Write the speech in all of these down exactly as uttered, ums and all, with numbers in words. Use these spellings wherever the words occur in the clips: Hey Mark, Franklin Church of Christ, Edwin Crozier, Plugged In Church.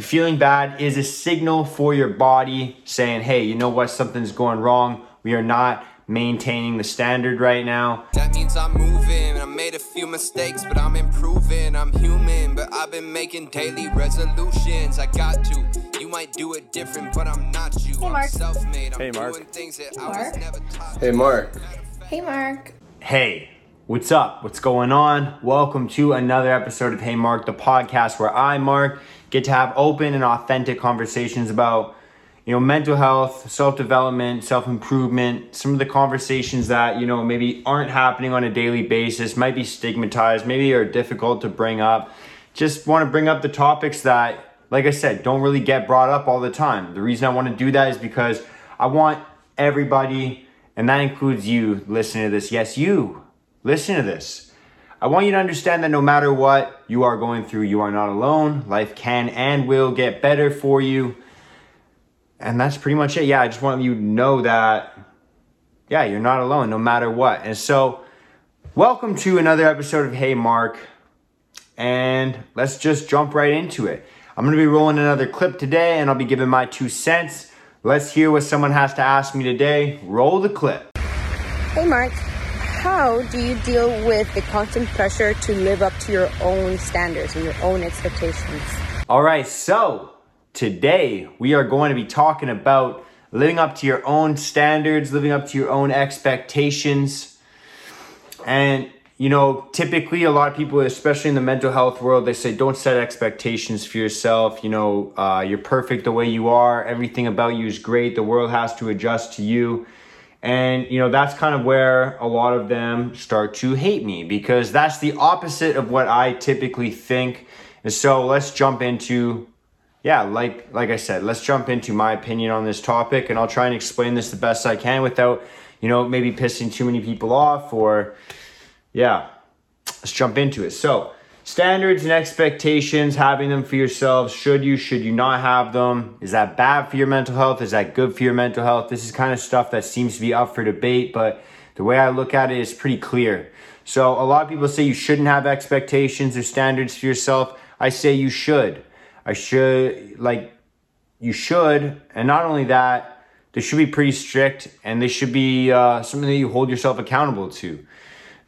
Feeling bad is a signal for your body saying, hey, you know what, something's going wrong. We are not maintaining the standard right now. That means I'm moving. I made a few mistakes, but I'm improving. I'm human, but I've been making daily resolutions. I got to. You might do it different, but I'm not you. Hey, Mark. I'm self-made. I'm hey, Mark. Doing things that Mark. I was never taught. Hey, Mark. Hey, Mark. Hey. What's up? What's going on? Welcome to another episode of Hey Mark, the podcast where I, Mark, get to have open and authentic conversations about, you know, mental health, self-development, self-improvement, some of the conversations that, you know, maybe aren't happening on a daily basis, might be stigmatized, maybe are difficult to bring up. Just want to bring up the topics that, like I said, don't really get brought up all the time. The reason I want to do that is because I want everybody, and that includes you, listening to this. Yes, you. Listen to this. I want you to understand that no matter what you are going through, you are not alone. Life can and will get better for you. And that's pretty much it. Yeah, I just want you to know that, yeah, you're not alone no matter what. And so, welcome to another episode of Hey Mark. And let's just jump right into it. I'm going to be rolling another clip today and I'll be giving my two cents. Let's hear what someone has to ask me today. Roll the clip. Hey, Mark. How do you deal with the constant pressure to live up to your own standards and your own expectations? All right, so today we are going to be talking about living up to your own standards, living up to your own expectations. And, you know, typically a lot of people, especially in the mental health world, they say don't set expectations for yourself. You know, uh, you're perfect the way you are. Everything about you is great. The world has to adjust to you. And, you know, that's kind of where a lot of them start to hate me because that's the opposite of what I typically think. And so let's jump into, yeah, like like I said, let's jump into my opinion on this topic. And I'll try and explain this the best I can without, you know, maybe pissing too many people off or, yeah, let's jump into it. So standards and expectations, having them for yourselves, should you, should you not have them? Is that bad for your mental health? Is that good for your mental health? This is kind of stuff that seems to be up for debate, but the way I look at it is pretty clear. So a lot of people say you shouldn't have expectations or standards for yourself. I say you should. I should, like, you should. And not only that, they should be pretty strict and they should be uh, something that you hold yourself accountable to.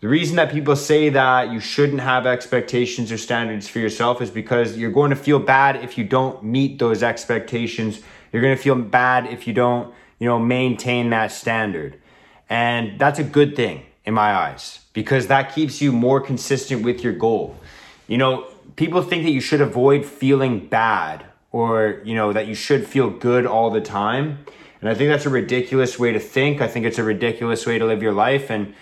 The reason that people say that you shouldn't have expectations or standards for yourself is because you're going to feel bad if you don't meet those expectations. You're going to feel bad if you don't, you know, maintain that standard. And that's a good thing in my eyes because that keeps you more consistent with your goal. You know, people think that you should avoid feeling bad or, you know, that you should feel good all the time. And I think that's a ridiculous way to think. I think it's a ridiculous way to live your life. And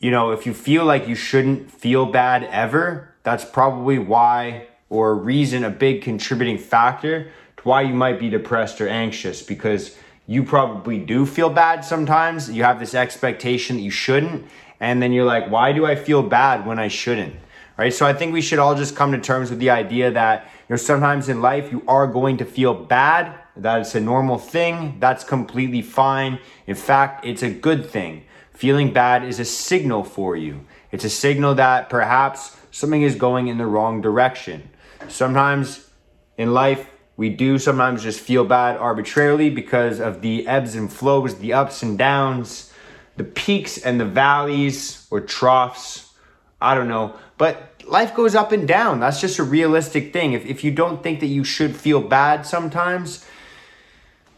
you know, if you feel like you shouldn't feel bad ever, that's probably why or a reason, a big contributing factor to why you might be depressed or anxious because you probably do feel bad sometimes. You have this expectation that you shouldn't. And then you're like, why do I feel bad when I shouldn't? Right? So I think we should all just come to terms with the idea that, you know, sometimes in life you are going to feel bad. That's a normal thing. That's completely fine. In fact, it's a good thing. Feeling bad is a signal for you. It's a signal that perhaps something is going in the wrong direction. Sometimes in life, we do sometimes just feel bad arbitrarily because of the ebbs and flows, the ups and downs, the peaks and the valleys or troughs. I don't know. But life goes up and down. That's just a realistic thing. If, if you don't think that you should feel bad sometimes,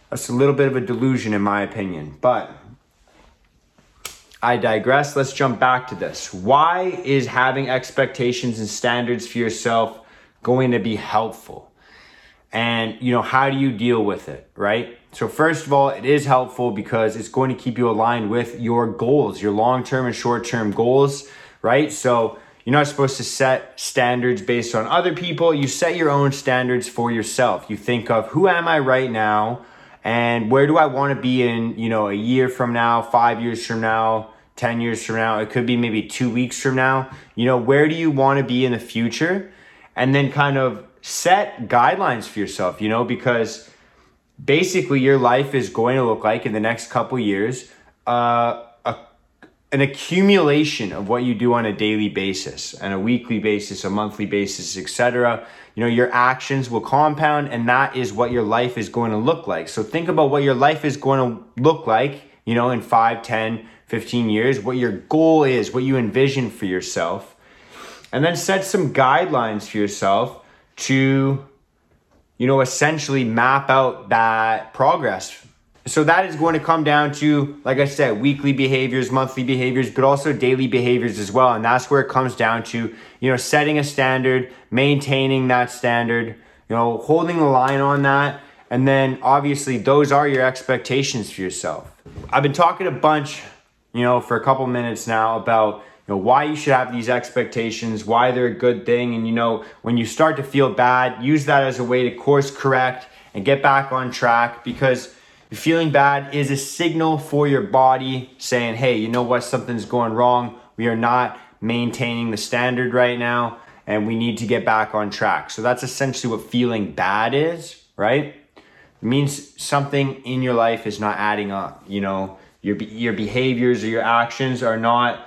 that's a little bit of a delusion in my opinion. But I digress. Let's jump back to this. Why is having expectations and standards for yourself going to be helpful? And, you know, how do you deal with it, right? So first of all, it is helpful because it's going to keep you aligned with your goals, your long-term and short-term goals, right? So you're not supposed to set standards based on other people. You set your own standards for yourself. You think of who am I right now? And where do I want to be in, you know, a year from now, five years from now, ten years from now? It could be maybe two weeks from now. You know, where do you want to be in the future? And then kind of set guidelines for yourself, you know, because basically your life is going to look like in the next couple years, uh, a, an accumulation of what you do on a daily basis and a weekly basis, a monthly basis, et cetera. You know, your actions will compound, and that is what your life is going to look like. So think about what your life is going to look like, you know, in five, ten, fifteen years, what your goal is, what you envision for yourself. And then set some guidelines for yourself to, you know, essentially map out that progress. So that is going to come down to, like I said, weekly behaviors, monthly behaviors, but also daily behaviors as well. And that's where it comes down to, you know, setting a standard, maintaining that standard, you know, holding the line on that. And then obviously those are your expectations for yourself. I've been talking a bunch, you know, for a couple minutes now about, you know, why you should have these expectations, why they're a good thing. And, you know, when you start to feel bad, use that as a way to course correct and get back on track, because feeling bad is a signal for your body saying, hey, you know what, something's going wrong. We are not maintaining the standard right now, and we need to get back on track. So that's essentially what feeling bad is, right? It means something in your life is not adding up. You know, your your behaviors or your actions are not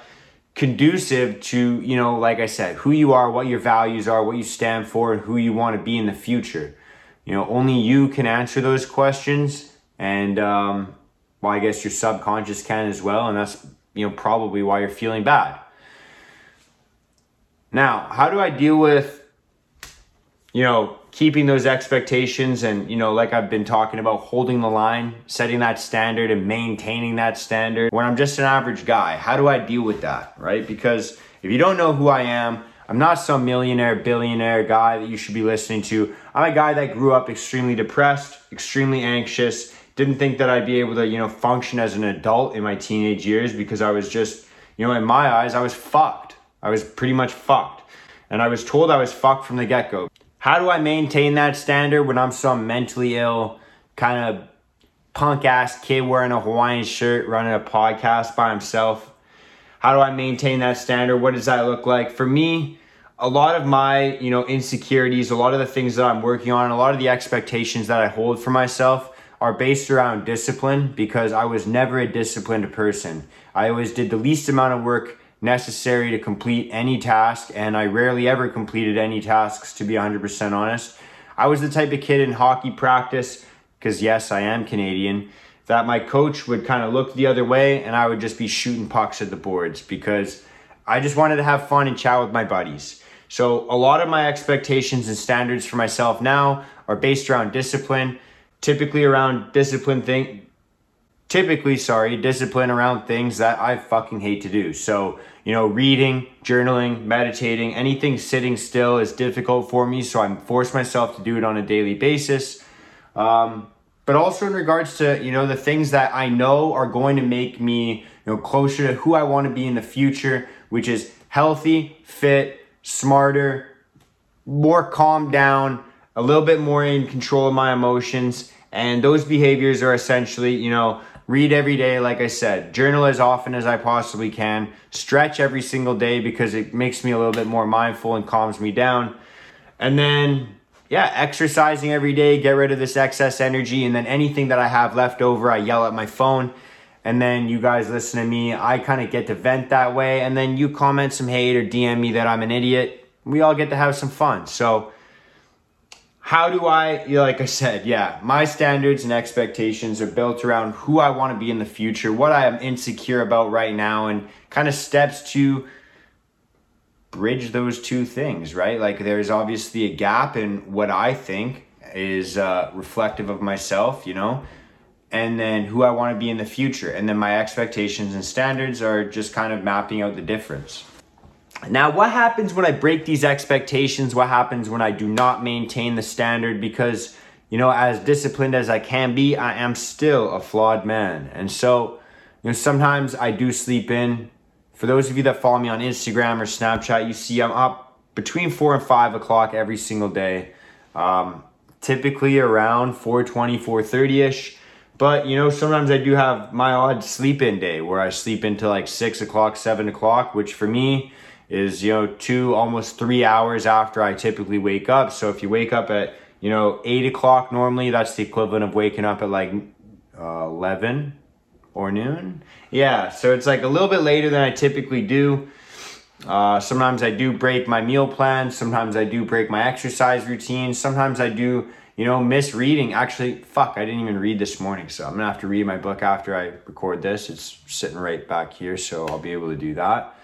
conducive to, you know, like I said, who you are, what your values are, what you stand for, and who you want to be in the future. You know, only you can answer those questions. And, um, well, I guess your subconscious can as well. And that's, you know, probably why you're feeling bad. Now, how do I deal with, you know, keeping those expectations and, you know, like I've been talking about, holding the line, setting that standard and maintaining that standard when I'm just an average guy? How do I deal with that, right? Because if you don't know who I am, I'm not some millionaire, billionaire guy that you should be listening to. I'm a guy that grew up extremely depressed, extremely anxious. Didn't think that I'd be able to, you know, function as an adult in my teenage years, because I was just, you know, in my eyes, I was fucked. I was pretty much fucked. And I was told I was fucked from the get-go. How do I maintain that standard when I'm some mentally ill, kind of punk-ass kid wearing a Hawaiian shirt, running a podcast by himself? How do I maintain that standard? What does that look like? For me, a lot of my, you know, insecurities, a lot of the things that I'm working on, a lot of the expectations that I hold for myself are based around discipline, because I was never a disciplined person. I always did the least amount of work necessary to complete any task, and I rarely ever completed any tasks, to be one hundred percent honest. I was the type of kid in hockey practice, because yes, I am Canadian, that my coach would kind of look the other way and I would just be shooting pucks at the boards, because I just wanted to have fun and chat with my buddies. So a lot of my expectations and standards for myself now are based around discipline. Typically around discipline thing, typically, sorry, discipline around things that I fucking hate to do. So, you know, reading, journaling, meditating, anything sitting still is difficult for me. So I'm forced myself to do it on a daily basis. Um, but also in regards to, you know, the things that I know are going to make me, you know, closer to who I want to be in the future, which is healthy, fit, smarter, more calmed down, a little bit more in control of my emotions. And those behaviors are essentially, you know, read every day, like I said, journal as often as I possibly can, stretch every single day, because it makes me a little bit more mindful and calms me down. And then, yeah, exercising every day, get rid of this excess energy. And then anything that I have left over, I yell at my phone. And then you guys listen to me. I kind of get to vent that way. And then you comment some hate or D M me that I'm an idiot. We all get to have some fun. So how do I, like I said, yeah, my standards and expectations are built around who I want to be in the future, what I am insecure about right now, and kind of steps to bridge those two things, right? Like there's obviously a gap in what I think is uh, reflective of myself, you know, and then who I want to be in the future. And then my expectations and standards are just kind of mapping out the difference. Now, what happens when I break these expectations? What happens when I do not maintain the standard? Because, you know, as disciplined as I can be, I am still a flawed man. And so, you know, sometimes I do sleep in. For those of you that follow me on Instagram or Snapchat, you see I'm up between four and five o'clock every single day. Um, typically around four twenty, four thirty-ish. But, you know, sometimes I do have my odd sleep in day where I sleep into like six o'clock, seven o'clock, which for me is, you know, two, almost three hours after I typically wake up. So if you wake up at, you know, eight o'clock normally, that's the equivalent of waking up at like uh, eleven or noon. Yeah, so it's like a little bit later than I typically do. Uh, sometimes I do break my meal plan. Sometimes I do break my exercise routine. Sometimes I do, you know, miss reading. Actually, fuck, I didn't even read this morning. So I'm gonna have to read my book after I record this. It's sitting right back here, so I'll be able to do that.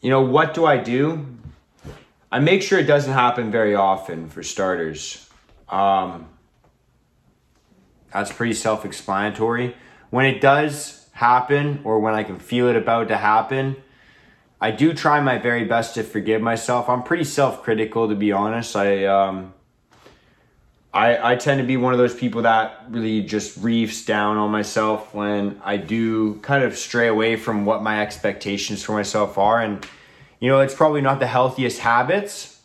You know, what do I do? I make sure it doesn't happen very often, for starters. Um, that's pretty self-explanatory. When it does happen, or when I can feel it about to happen, I do try my very best to forgive myself. I'm pretty self-critical, to be honest. I um, I, I tend to be one of those people that really just reefs down on myself when I do kind of stray away from what my expectations for myself are. And you know, it's probably not the healthiest habits,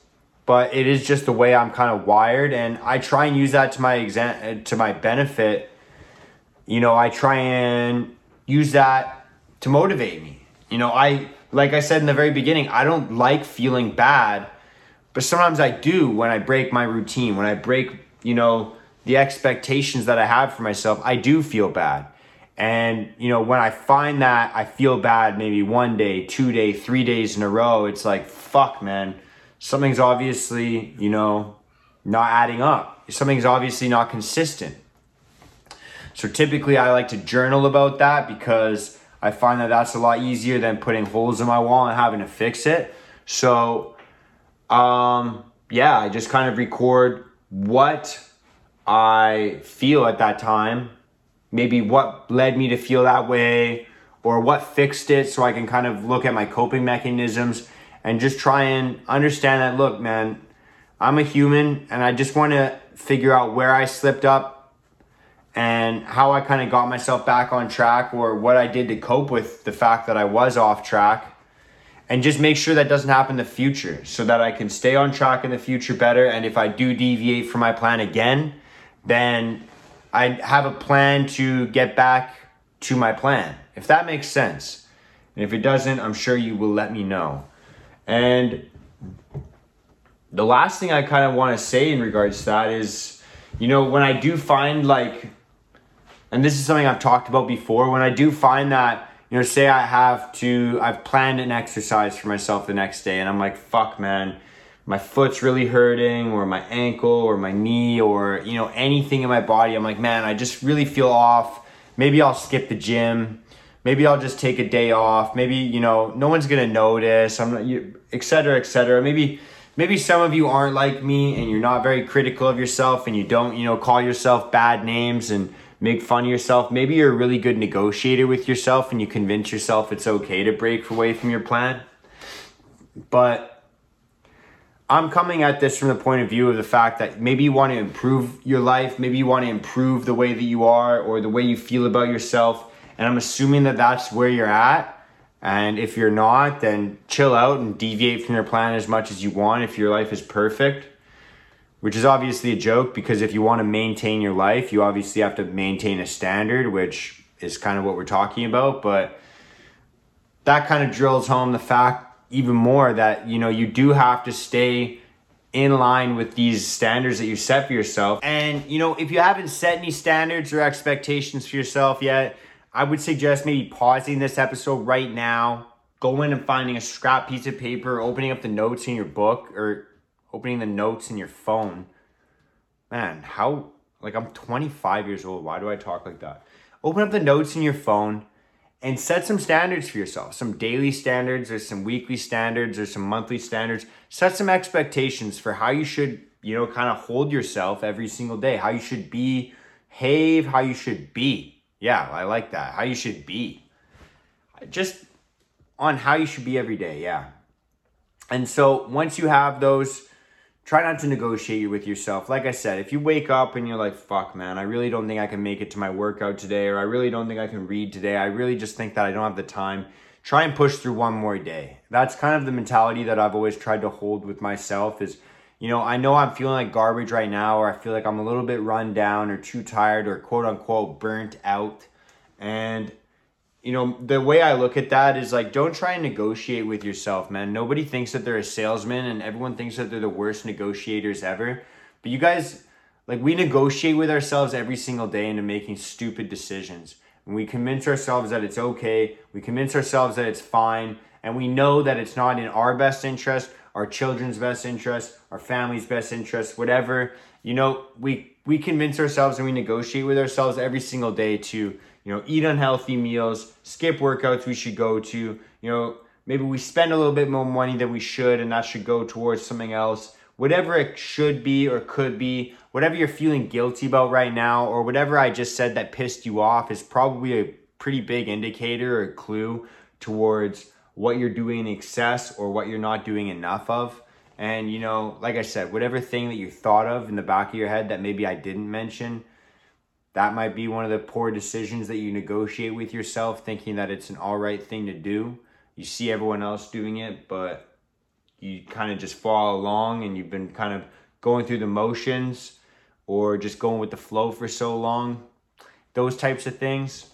but it is just the way I'm kind of wired, and I try and use that to my exa- to my benefit. You know, I try and use that to motivate me. You know, I, like I said in the very beginning, I don't like feeling bad, but sometimes I do when I break my routine, when I break, you know, the expectations that I have for myself, I do feel bad. And, you know, when I find that I feel bad maybe one day, two day, three days in a row, it's like, fuck, man, something's obviously, you know, not adding up. Something's obviously not consistent. So typically I like to journal about that because I find that that's a lot easier than putting holes in my wall and having to fix it. So, um, yeah, I just kind of record what I feel at that time. Maybe what led me to feel that way, or what fixed it, so I can kind of look at my coping mechanisms and just try and understand that, look, man, I'm a human and I just want to figure out where I slipped up and how I kind of got myself back on track, or what I did to cope with the fact that I was off track, and just make sure that doesn't happen in the future so that I can stay on track in the future better. And if I do deviate from my plan again, then I have a plan to get back to my plan, if that makes sense. And if it doesn't, I'm sure you will let me know. And the last thing I kind of want to say in regards to that is, you know, when I do find, like, and this is something I've talked about before, when I do find that, you know, say I have to, I've planned an exercise for myself the next day, and I'm like, fuck, man, my foot's really hurting, or my ankle, or my knee, or, you know, anything in my body. I'm like, man, I just really feel off. Maybe I'll skip the gym. Maybe I'll just take a day off. Maybe, you know, no one's gonna notice. I'm not, you, et cetera, et cetera. Maybe, maybe some of you aren't like me, and you're not very critical of yourself, and you don't, you know, call yourself bad names and make fun of yourself. Maybe you're a really good negotiator with yourself, and you convince yourself it's okay to break away from your plan. But I'm coming at this from the point of view of the fact that maybe you want to improve your life, maybe you want to improve the way that you are, or the way you feel about yourself, and I'm assuming that that's where you're at. And if you're not, then chill out and deviate from your plan as much as you want if your life is perfect, which is obviously a joke, because if you want to maintain your life, you obviously have to maintain a standard, which is kind of what we're talking about. But that kind of drills home the fact even more that, you know, you do have to stay in line with these standards that you set for yourself. And, you know, if you haven't set any standards or expectations for yourself yet, I would suggest maybe pausing this episode right now, going and finding a scrap piece of paper, opening up the notes in your book, or opening the notes in your phone. Man, how, like, I'm twenty-five years old. Why do I talk like that? Open up the notes in your phone and set some standards for yourself, some daily standards, or some weekly standards, or some monthly standards. Set some expectations for how you should, you know, kind of hold yourself every single day, how you should behave, how you should be. Yeah, I like that. How you should be. Just on how you should be every day, yeah. And so once you have those, try not to negotiate with yourself. Like I said, if you wake up and you're like, fuck, man, I really don't think I can make it to my workout today, or I really don't think I can read today, I really just think that I don't have the time, try and push through one more day. That's kind of the mentality that I've always tried to hold with myself is, you know, I know I'm feeling like garbage right now, or I feel like I'm a little bit run down, or too tired, or quote unquote burnt out. And, you know, the way I look at that is like, don't try and negotiate with yourself, man. Nobody thinks that they're a salesman, and everyone thinks that they're the worst negotiators ever. But you guys, Like, we negotiate with ourselves every single day into making stupid decisions. And we convince ourselves that it's okay. We convince ourselves that it's fine. And we know that it's not in our best interest, our children's best interest, our family's best interest, whatever. You know, we, we convince ourselves and we negotiate with ourselves every single day to, you know, eat unhealthy meals, skip workouts we should go to, you know, maybe we spend a little bit more money than we should and that should go towards something else. Whatever it should be or could be, whatever you're feeling guilty about right now, or whatever I just said that pissed you off is probably a pretty big indicator or clue towards what you're doing in excess or what you're not doing enough of. And, you know, like I said, whatever thing that you thought of in the back of your head that maybe I didn't mention, that might be one of the poor decisions that you negotiate with yourself, thinking that it's an all right thing to do. You see everyone else doing it, but you kind of just follow along and you've been kind of going through the motions or just going with the flow for so long, those types of things.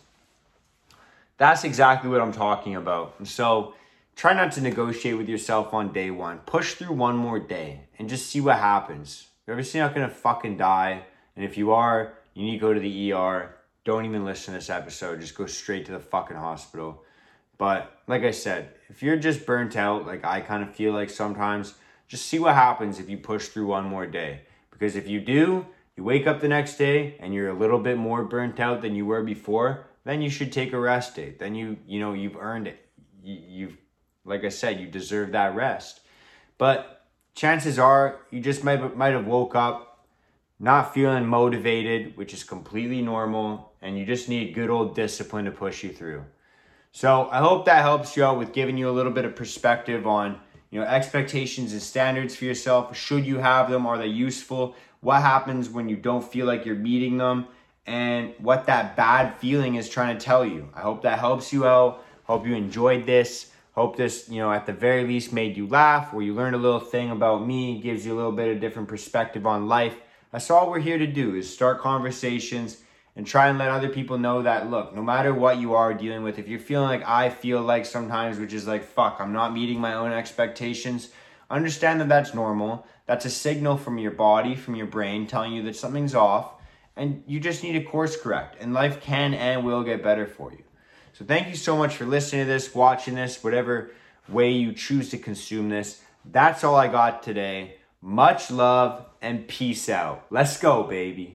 That's exactly what I'm talking about. And so try not to negotiate with yourself on day one. Push through one more day and just see what happens. You're obviously not going to fucking die. And if you are, you need to go to the E R. Don't even listen to this episode. Just go straight to the fucking hospital. But like I said, if you're just burnt out, like I kind of feel like sometimes, just see what happens if you push through one more day. Because if you do, you wake up the next day and you're a little bit more burnt out than you were before, then you should take a rest day. Then you, you know, you've earned it. You, you've, like I said, you deserve that rest. But chances are you just might, might have woke up not feeling motivated, which is completely normal. And you just need good old discipline to push you through. So I hope that helps you out with giving you a little bit of perspective on, you know, expectations and standards for yourself. Should you have them? Are they useful? What happens when you don't feel like you're meeting them? And what that bad feeling is trying to tell you. I hope that helps you out. Hope you enjoyed this. Hope this, you know, at the very least made you laugh or you learned a little thing about me, gives you a little bit of different perspective on life. That's all we're here to do, is start conversations and try and let other people know that, look, no matter what you are dealing with, if you're feeling like I feel like sometimes, which is like, fuck, I'm not meeting my own expectations, understand that that's normal. That's a signal from your body, from your brain, telling you that something's off, and you just need to course correct, and life can and will get better for you. So thank you so much for listening to this, watching this, whatever way you choose to consume this. That's all I got today. Much love and peace out. Let's go, baby.